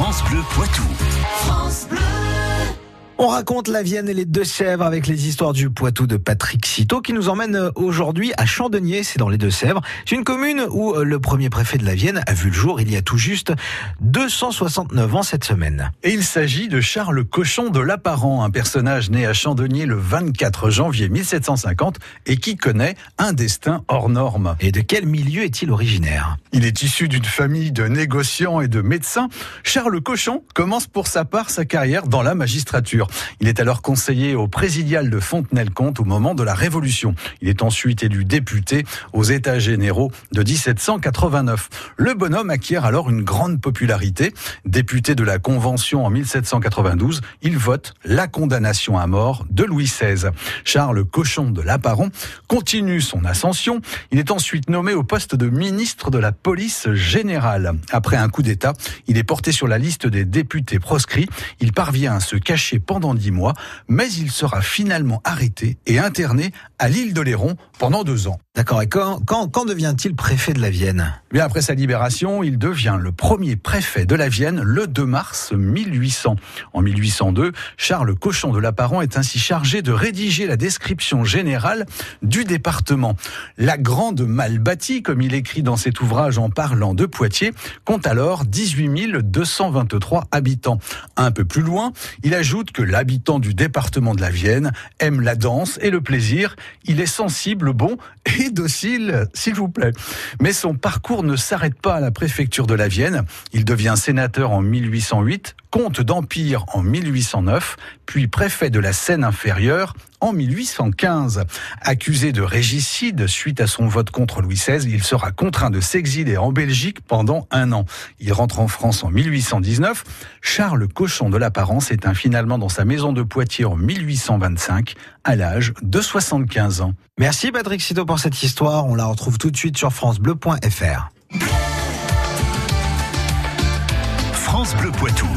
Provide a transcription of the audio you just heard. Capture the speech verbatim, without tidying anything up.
France Bleu Poitou. France Bleu. On raconte la Vienne et les Deux-Sèvres avec les histoires du Poitou de Patrick Sitaud qui nous emmène aujourd'hui à Champdeniers, c'est dans les Deux-Sèvres. C'est une commune où le premier préfet de la Vienne a vu le jour il y a tout juste deux cent soixante-neuf ans cette semaine. Et il s'agit de Charles Cochon de Lapparent, un personnage né à Champdeniers le vingt-quatre janvier mille sept cent cinquante et qui connaît un destin hors norme. Et de quel milieu est-il originaire ? Il est issu d'une famille de négociants et de médecins. Charles Cochon commence pour sa part sa carrière dans la magistrature. Il est alors conseiller au présidial de Fontenay-le-Comte au moment de la Révolution. Il est ensuite élu député aux États généraux de dix-sept cent quatre-vingt-neuf. Le bonhomme acquiert alors une grande popularité. Député de la Convention en mille sept cent quatre-vingt-douze, il vote la condamnation à mort de Louis seize. Charles Cochon de Lapparent continue son ascension. Il est ensuite nommé au poste de ministre de la Police Générale. Après un coup d'État, il est porté sur la liste des députés proscrits. Il parvient à se cacher pendant pendant dix mois, mais il sera finalement arrêté et interné à l'île d'Oléron pendant deux ans. D'accord, et quand, quand, quand devient-il préfet de la Vienne ? Bien après sa libération, il devient le premier préfet de la Vienne le deux mars mille huit cents. En mille huit cent deux, Charles Cochon de Lapparent est ainsi chargé de rédiger la description générale du département. La grande mal bâtie, comme il écrit dans cet ouvrage en parlant de Poitiers, compte alors dix-huit mille deux cent vingt-trois habitants. Un peu plus loin, il ajoute que l'habitant du département de la Vienne aime la danse et le plaisir. Il est sensible, bon et docile, s'il vous plaît. Mais son parcours ne s'arrête pas à la préfecture de la Vienne. Il devient sénateur en mille huit cent huit, comte d'Empire en mille huit cent neuf, puis préfet de la Seine inférieure en mille huit cent quinze. Accusé de régicide suite à son vote contre Louis seize, il sera contraint de s'exiler en Belgique pendant un an. Il rentre en France en mille huit cent dix-neuf. Charles Cochon de Lapparent s'éteint finalement dans sa maison de Poitiers en mille huit cent vingt-cinq, à l'âge de soixante-quinze ans. Merci Patrick Sitaud pour cette histoire. On la retrouve tout de suite sur francebleu point fr. France Bleu Poitou.